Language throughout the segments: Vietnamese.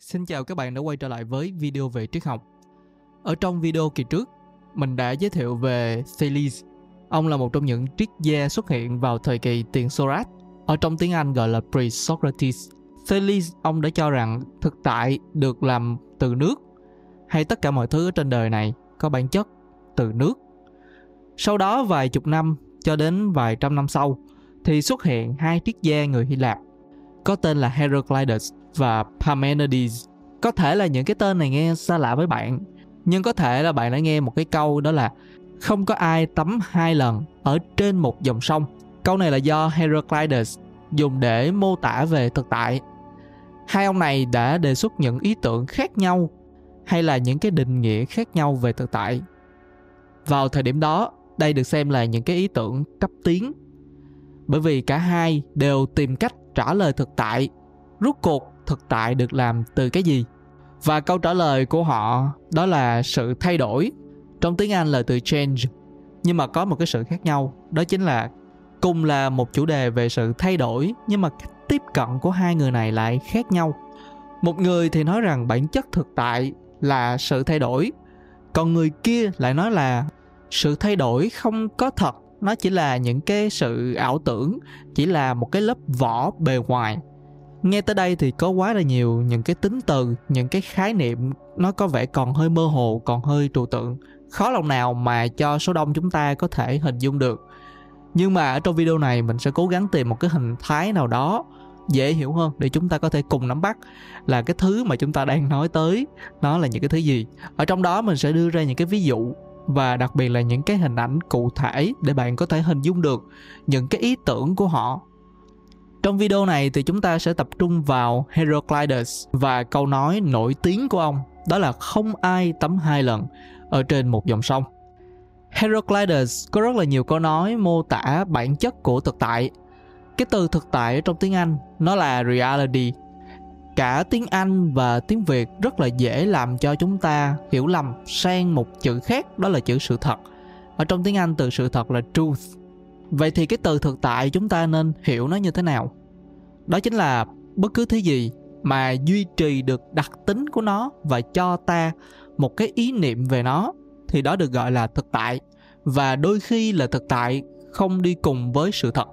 Xin chào các bạn đã quay trở lại với video về triết học. Ở trong video kỳ trước, mình đã giới thiệu về Thales. Ông là một trong những triết gia xuất hiện vào thời kỳ tiền Socrates, ở trong tiếng Anh gọi là Pre-socrates. Thales, ông đã cho rằng thực tại được làm từ nước, hay tất cả mọi thứ ở trên đời này có bản chất từ nước. Sau đó vài chục năm cho đến vài trăm năm sau thì xuất hiện hai triết gia người Hy Lạp có tên là Heraclitus và Parmenides. Có thể là những cái tên này nghe xa lạ với bạn, nhưng có thể là bạn đã nghe một cái câu đó là không có ai tắm hai lần ở trên một dòng sông. Câu này là do Heraclitus dùng để mô tả về thực tại. Hai ông này đã đề xuất những ý tưởng khác nhau hay là những cái định nghĩa khác nhau về thực tại. Vào thời điểm đó, đây được xem là những cái ý tưởng cấp tiến, bởi vì cả hai đều tìm cách trả lời thực tại. Rốt cuộc thực tại được làm từ cái gì? Và câu trả lời của họ đó là sự thay đổi. Trong tiếng Anh là từ change, nhưng mà có một cái sự khác nhau, đó chính là cùng là một chủ đề về sự thay đổi, nhưng mà cách tiếp cận của hai người này lại khác nhau. Một người thì nói rằng bản chất thực tại là sự thay đổi, còn người kia lại nói là sự thay đổi không có thật, nó chỉ là những cái sự ảo tưởng, chỉ là một cái lớp vỏ bề ngoài. Nghe tới đây thì có quá là nhiều những cái tính từ, những cái khái niệm nó có vẻ còn hơi mơ hồ, còn hơi trừu tượng, khó lòng nào mà cho số đông chúng ta có thể hình dung được. Nhưng mà ở trong video này mình sẽ cố gắng tìm một cái hình thái nào đó dễ hiểu hơn để chúng ta có thể cùng nắm bắt là cái thứ mà chúng ta đang nói tới nó là những cái thứ gì. Ở trong đó mình sẽ đưa ra những cái ví dụ và đặc biệt là những cái hình ảnh cụ thể để bạn có thể hình dung được những cái ý tưởng của họ. Trong video này thì chúng ta sẽ tập trung vào Heraclitus và câu nói nổi tiếng của ông, đó là không ai tắm hai lần ở trên một dòng sông. Heraclitus có rất là nhiều câu nói mô tả bản chất của thực tại. Cái từ thực tại ở trong tiếng Anh nó là reality. Cả tiếng Anh và tiếng Việt rất là dễ làm cho chúng ta hiểu lầm sang một chữ khác, đó là chữ sự thật. Ở trong tiếng Anh từ sự thật là truth. Vậy thì cái từ thực tại chúng ta nên hiểu nó như thế nào? Đó chính là bất cứ thứ gì mà duy trì được đặc tính của nó và cho ta một cái ý niệm về nó thì đó được gọi là thực tại. Và đôi khi là thực tại không đi cùng với sự thật.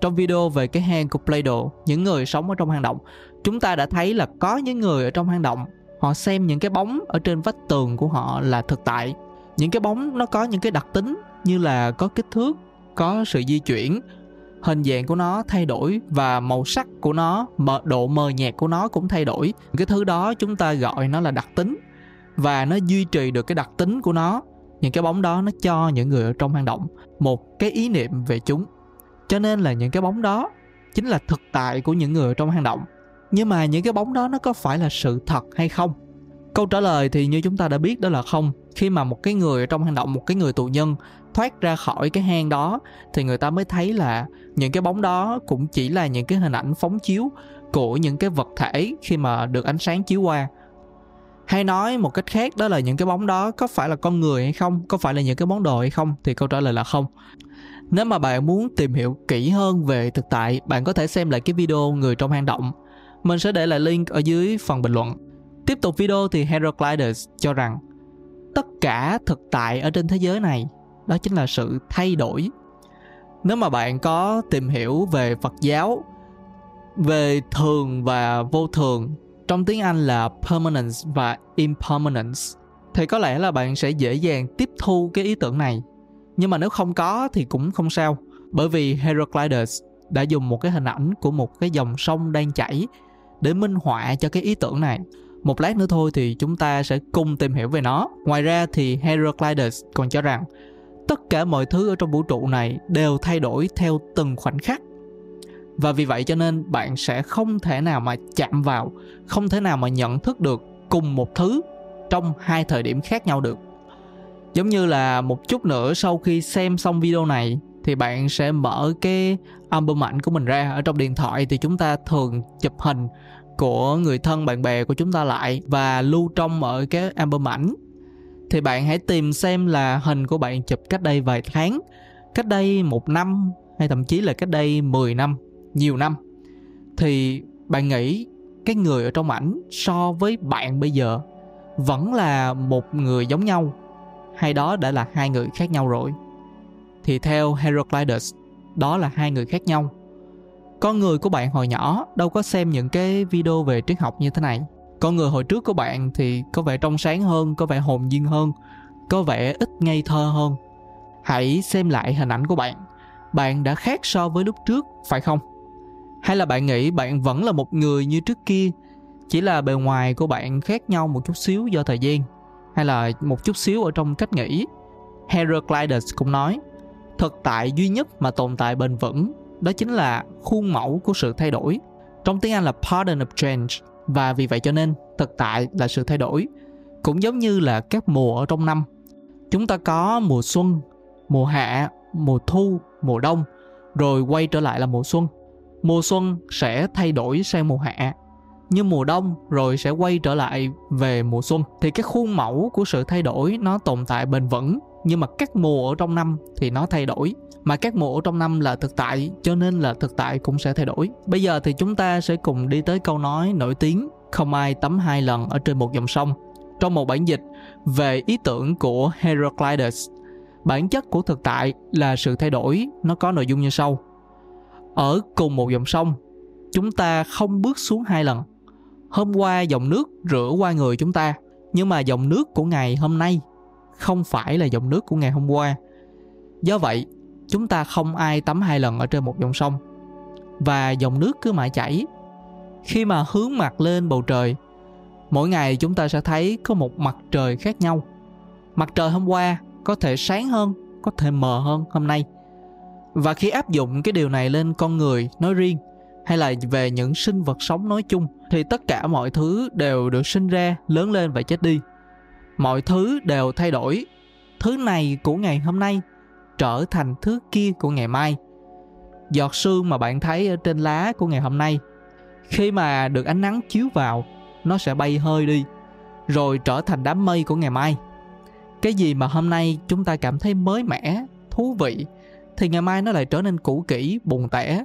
Trong video về cái hang của Plato, những người sống ở trong hang động, chúng ta đã thấy là có những người ở trong hang động, họ xem những cái bóng ở trên vách tường của họ là thực tại. Những cái bóng nó có những cái đặc tính như là có kích thước, có sự di chuyển, hình dạng của nó thay đổi và màu sắc của nó, độ mờ nhạt của nó cũng thay đổi. Cái thứ đó chúng ta gọi nó là đặc tính và nó duy trì được cái đặc tính của nó. Những cái bóng đó nó cho những người ở trong hang động một cái ý niệm về chúng. Cho nên là những cái bóng đó chính là thực tại của những người ở trong hang động. Nhưng mà những cái bóng đó nó có phải là sự thật hay không? Câu trả lời thì như chúng ta đã biết đó là không. Khi mà một cái người ở trong hang động, một cái người tù nhân thoát ra khỏi cái hang đó thì người ta mới thấy là những cái bóng đó cũng chỉ là những cái hình ảnh phóng chiếu của những cái vật thể khi mà được ánh sáng chiếu qua. Hay nói một cách khác đó là những cái bóng đó có phải là con người hay không? Có phải là những cái món đồ hay không? Thì câu trả lời là không. Nếu mà bạn muốn tìm hiểu kỹ hơn về thực tại, bạn có thể xem lại cái video người trong hang động. Mình sẽ để lại link ở dưới phần bình luận. Tiếp tục video thì Heraclitus cho rằng tất cả thực tại ở trên thế giới này đó chính là sự thay đổi. Nếu mà bạn có tìm hiểu về Phật giáo, về thường và vô thường, trong tiếng Anh là permanence và impermanence, thì có lẽ là bạn sẽ dễ dàng tiếp thu cái ý tưởng này. Nhưng mà nếu không có thì cũng không sao, bởi vì Heraclitus đã dùng một cái hình ảnh của một cái dòng sông đang chảy để minh họa cho cái ý tưởng này. Một lát nữa thôi thì chúng ta sẽ cùng tìm hiểu về nó. Ngoài ra thì Heraclitus còn cho rằng tất cả mọi thứ ở trong vũ trụ này đều thay đổi theo từng khoảnh khắc. Và vì vậy cho nên bạn sẽ không thể nào mà chạm vào, không thể nào mà nhận thức được cùng một thứ trong hai thời điểm khác nhau được. Giống như là một chút nữa sau khi xem xong video này thì bạn sẽ mở cái album ảnh của mình ra. Ở trong điện thoại thì chúng ta thường chụp hình của người thân bạn bè của chúng ta lại và lưu trong ở cái album ảnh. Thì bạn hãy tìm xem là hình của bạn chụp cách đây vài tháng, cách đây một năm hay thậm chí là cách đây 10 năm, nhiều năm. Thì bạn nghĩ cái người ở trong ảnh so với bạn bây giờ vẫn là một người giống nhau, hay đó đã là hai người khác nhau rồi? Thì theo Heraclitus, đó là hai người khác nhau. Con người của bạn hồi nhỏ đâu có xem những cái video về triết học như thế này. Con người hồi trước của bạn thì có vẻ trong sáng hơn, có vẻ hồn nhiên hơn, có vẻ ít ngây thơ hơn. Hãy xem lại hình ảnh của bạn. Bạn đã khác so với lúc trước, phải không? Hay là bạn nghĩ bạn vẫn là một người như trước kia, chỉ là bề ngoài của bạn khác nhau một chút xíu do thời gian, hay là một chút xíu ở trong cách nghĩ? Heraclitus cũng nói, thực tại duy nhất mà tồn tại bền vững đó chính là khuôn mẫu của sự thay đổi. Trong tiếng Anh là pattern of change. Và vì vậy cho nên thực tại là sự thay đổi. Cũng giống như là các mùa ở trong năm. Chúng ta có mùa xuân, mùa hạ, mùa thu, mùa đông, rồi quay trở lại là mùa xuân. Mùa xuân sẽ thay đổi sang mùa hạ, như mùa đông rồi sẽ quay trở lại về mùa xuân. Thì cái khuôn mẫu của sự thay đổi nó tồn tại bền vững, nhưng mà các mùa ở trong năm thì nó thay đổi. Mà các mùa ở trong năm là thực tại, cho nên là thực tại cũng sẽ thay đổi. Bây giờ thì chúng ta sẽ cùng đi tới câu nói nổi tiếng "Không ai tắm hai lần ở trên một dòng sông" trong một bản dịch về ý tưởng của Heraclitus. Bản chất của thực tại là sự thay đổi, nó có nội dung như sau. Ở cùng một dòng sông, chúng ta không bước xuống hai lần. Hôm qua dòng nước rửa qua người chúng ta, nhưng mà dòng nước của ngày hôm nay không phải là dòng nước của ngày hôm qua. Do vậy, chúng ta không ai tắm hai lần ở trên một dòng sông. Và dòng nước cứ mãi chảy. Khi mà hướng mặt lên bầu trời, mỗi ngày chúng ta sẽ thấy có một mặt trời khác nhau. Mặt trời hôm qua có thể sáng hơn, có thể mờ hơn hôm nay. Và khi áp dụng cái điều này lên con người nói riêng, hay là về những sinh vật sống nói chung, thì tất cả mọi thứ đều được sinh ra, lớn lên và chết đi. Mọi thứ đều thay đổi. Thứ này của ngày hôm nay trở thành thứ kia của ngày mai. Giọt sương mà bạn thấy ở trên lá của ngày hôm nay, khi mà được ánh nắng chiếu vào, nó sẽ bay hơi đi, rồi trở thành đám mây của ngày mai. Cái gì mà hôm nay chúng ta cảm thấy mới mẻ, thú vị, thì ngày mai nó lại trở nên cũ kỹ, buồn tẻ.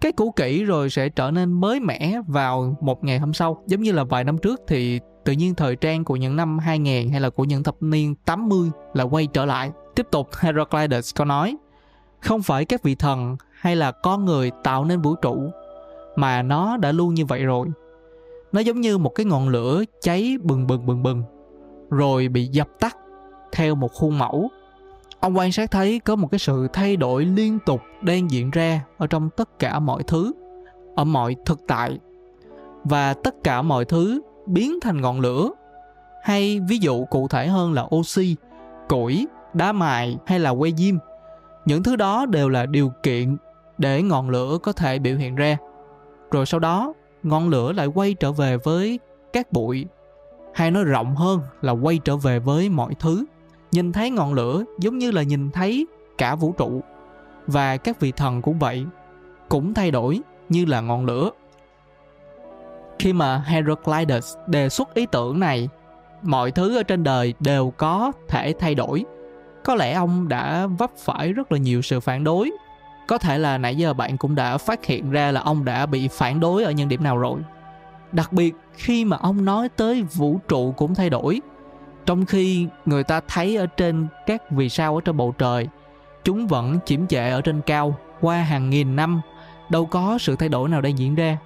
Cái cũ kỹ rồi sẽ trở nên mới mẻ vào một ngày hôm sau. Giống như là vài năm trước thì tự nhiên thời trang của những năm 2000 hay là của những thập niên 80 là quay trở lại. Tiếp tục, Heraclitus có nói, không phải các vị thần hay là con người tạo nên vũ trụ, mà nó đã luôn như vậy rồi. Nó giống như một cái ngọn lửa cháy bừng bừng, rồi bị dập tắt theo một khuôn mẫu. Ông quan sát thấy có một cái sự thay đổi liên tục đang diễn ra ở trong tất cả mọi thứ, ở mọi thực tại. Và tất cả mọi thứ biến thành ngọn lửa, hay ví dụ cụ thể hơn là oxy, củi, đá mài hay là que diêm. Những thứ đó đều là điều kiện để ngọn lửa có thể biểu hiện ra. Rồi sau đó, ngọn lửa lại quay trở về với cát bụi, hay nói rộng hơn là quay trở về với mọi thứ. Nhìn thấy ngọn lửa giống như là nhìn thấy cả vũ trụ. Và các vị thần cũng vậy, cũng thay đổi như là ngọn lửa. Khi mà Heraclitus đề xuất ý tưởng này, mọi thứ ở trên đời đều có thể thay đổi, có lẽ ông đã vấp phải rất là nhiều sự phản đối. Có thể là nãy giờ bạn cũng đã phát hiện ra là ông đã bị phản đối ở những điểm nào rồi. Đặc biệt khi mà ông nói tới vũ trụ cũng thay đổi, trong khi người ta thấy ở trên các vì sao ở trên bầu trời, chúng vẫn chiếm trệ ở trên cao qua hàng nghìn năm, đâu có sự thay đổi nào đang diễn ra.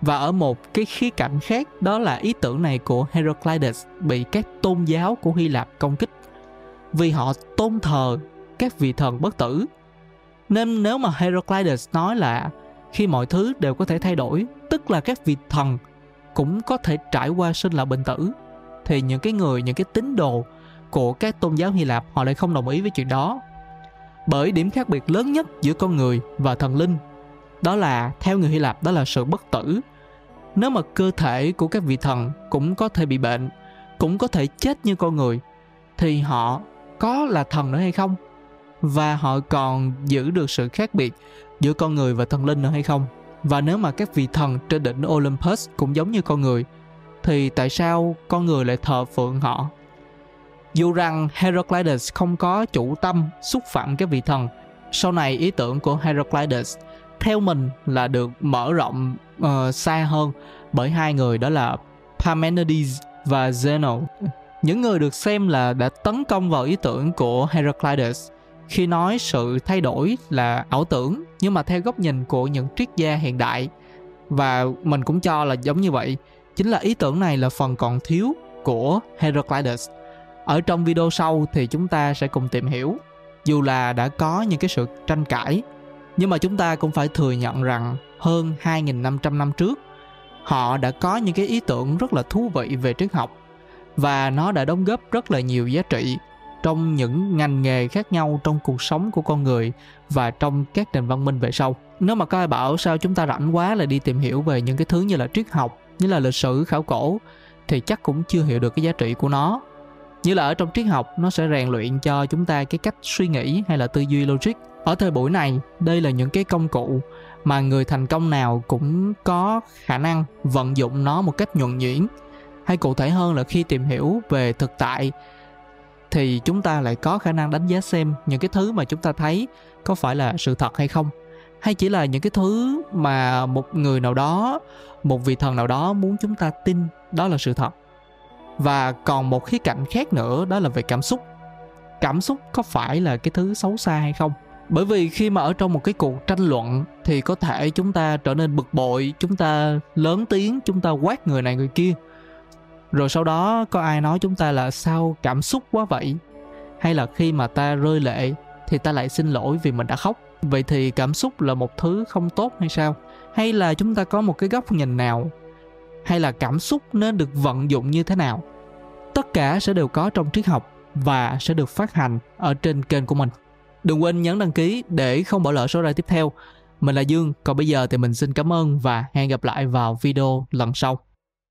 Và ở một cái khía cạnh khác, đó là ý tưởng này của Heraclitus bị các tôn giáo của Hy Lạp công kích, vì họ tôn thờ các vị thần bất tử. Nên nếu mà Heraclitus nói là khi mọi thứ đều có thể thay đổi, tức là các vị thần cũng có thể trải qua sinh lão bệnh tử, thì những cái tín đồ của các tôn giáo Hy Lạp họ lại không đồng ý với chuyện đó. Bởi điểm khác biệt lớn nhất giữa con người và thần linh, đó là theo người Hy Lạp đó là sự bất tử. Nếu mà cơ thể của các vị thần cũng có thể bị bệnh, cũng có thể chết như con người, thì họ có là thần nữa hay không? Và họ còn giữ được sự khác biệt giữa con người và thần linh nữa hay không? Và nếu mà các vị thần trên đỉnh Olympus cũng giống như con người, thì tại sao con người lại thờ phượng họ? Dù rằng Heraclitus không có chủ tâm xúc phạm các vị thần, sau này ý tưởng của Heraclitus theo mình là được mở rộng xa hơn bởi hai người đó là Parmenides và Zeno, những người được xem là đã tấn công vào ý tưởng của Heraclitus khi nói sự thay đổi là ảo tưởng, nhưng mà theo góc nhìn của những triết gia hiện đại, và mình cũng cho là giống như vậy, chính là ý tưởng này là phần còn thiếu của Heraclitus. Ở trong video sau thì chúng ta sẽ cùng tìm hiểu. Dù là đã có những cái sự tranh cãi, nhưng mà chúng ta cũng phải thừa nhận rằng hơn 2.500 năm trước, họ đã có những cái ý tưởng rất là thú vị về triết học, và nó đã đóng góp rất là nhiều giá trị trong những ngành nghề khác nhau trong cuộc sống của con người và trong các nền văn minh về sau. Nếu mà có ai bảo sao chúng ta rảnh quá là đi tìm hiểu về những cái thứ như là triết học, như là lịch sử, khảo cổ, thì chắc cũng chưa hiểu được cái giá trị của nó. Như là ở trong triết học, nó sẽ rèn luyện cho chúng ta cái cách suy nghĩ hay là tư duy logic. Ở thời buổi này, đây là những cái công cụ mà người thành công nào cũng có khả năng vận dụng nó một cách nhuần nhuyễn. Hay cụ thể hơn là khi tìm hiểu về thực tại, thì chúng ta lại có khả năng đánh giá xem những cái thứ mà chúng ta thấy có phải là sự thật hay không, hay chỉ là những cái thứ mà một người nào đó, một vị thần nào đó muốn chúng ta tin đó là sự thật. Và còn một khía cạnh khác nữa, đó là về cảm xúc. Cảm xúc có phải là cái thứ xấu xa hay không? Bởi vì khi mà ở trong một cái cuộc tranh luận thì có thể chúng ta trở nên bực bội, chúng ta lớn tiếng, chúng ta quát người này người kia. Rồi sau đó có ai nói chúng ta là sao cảm xúc quá vậy? Hay là khi mà ta rơi lệ thì ta lại xin lỗi vì mình đã khóc. Vậy thì cảm xúc là một thứ không tốt hay sao? Hay là chúng ta có một cái góc nhìn nào? Hay là cảm xúc nên được vận dụng như thế nào? Tất cả sẽ đều có trong triết học và sẽ được phát hành ở trên kênh của mình. Đừng quên nhấn đăng ký để không bỏ lỡ số ra tiếp theo. Mình là Dương, còn bây giờ thì mình xin cảm ơn và hẹn gặp lại vào video lần sau.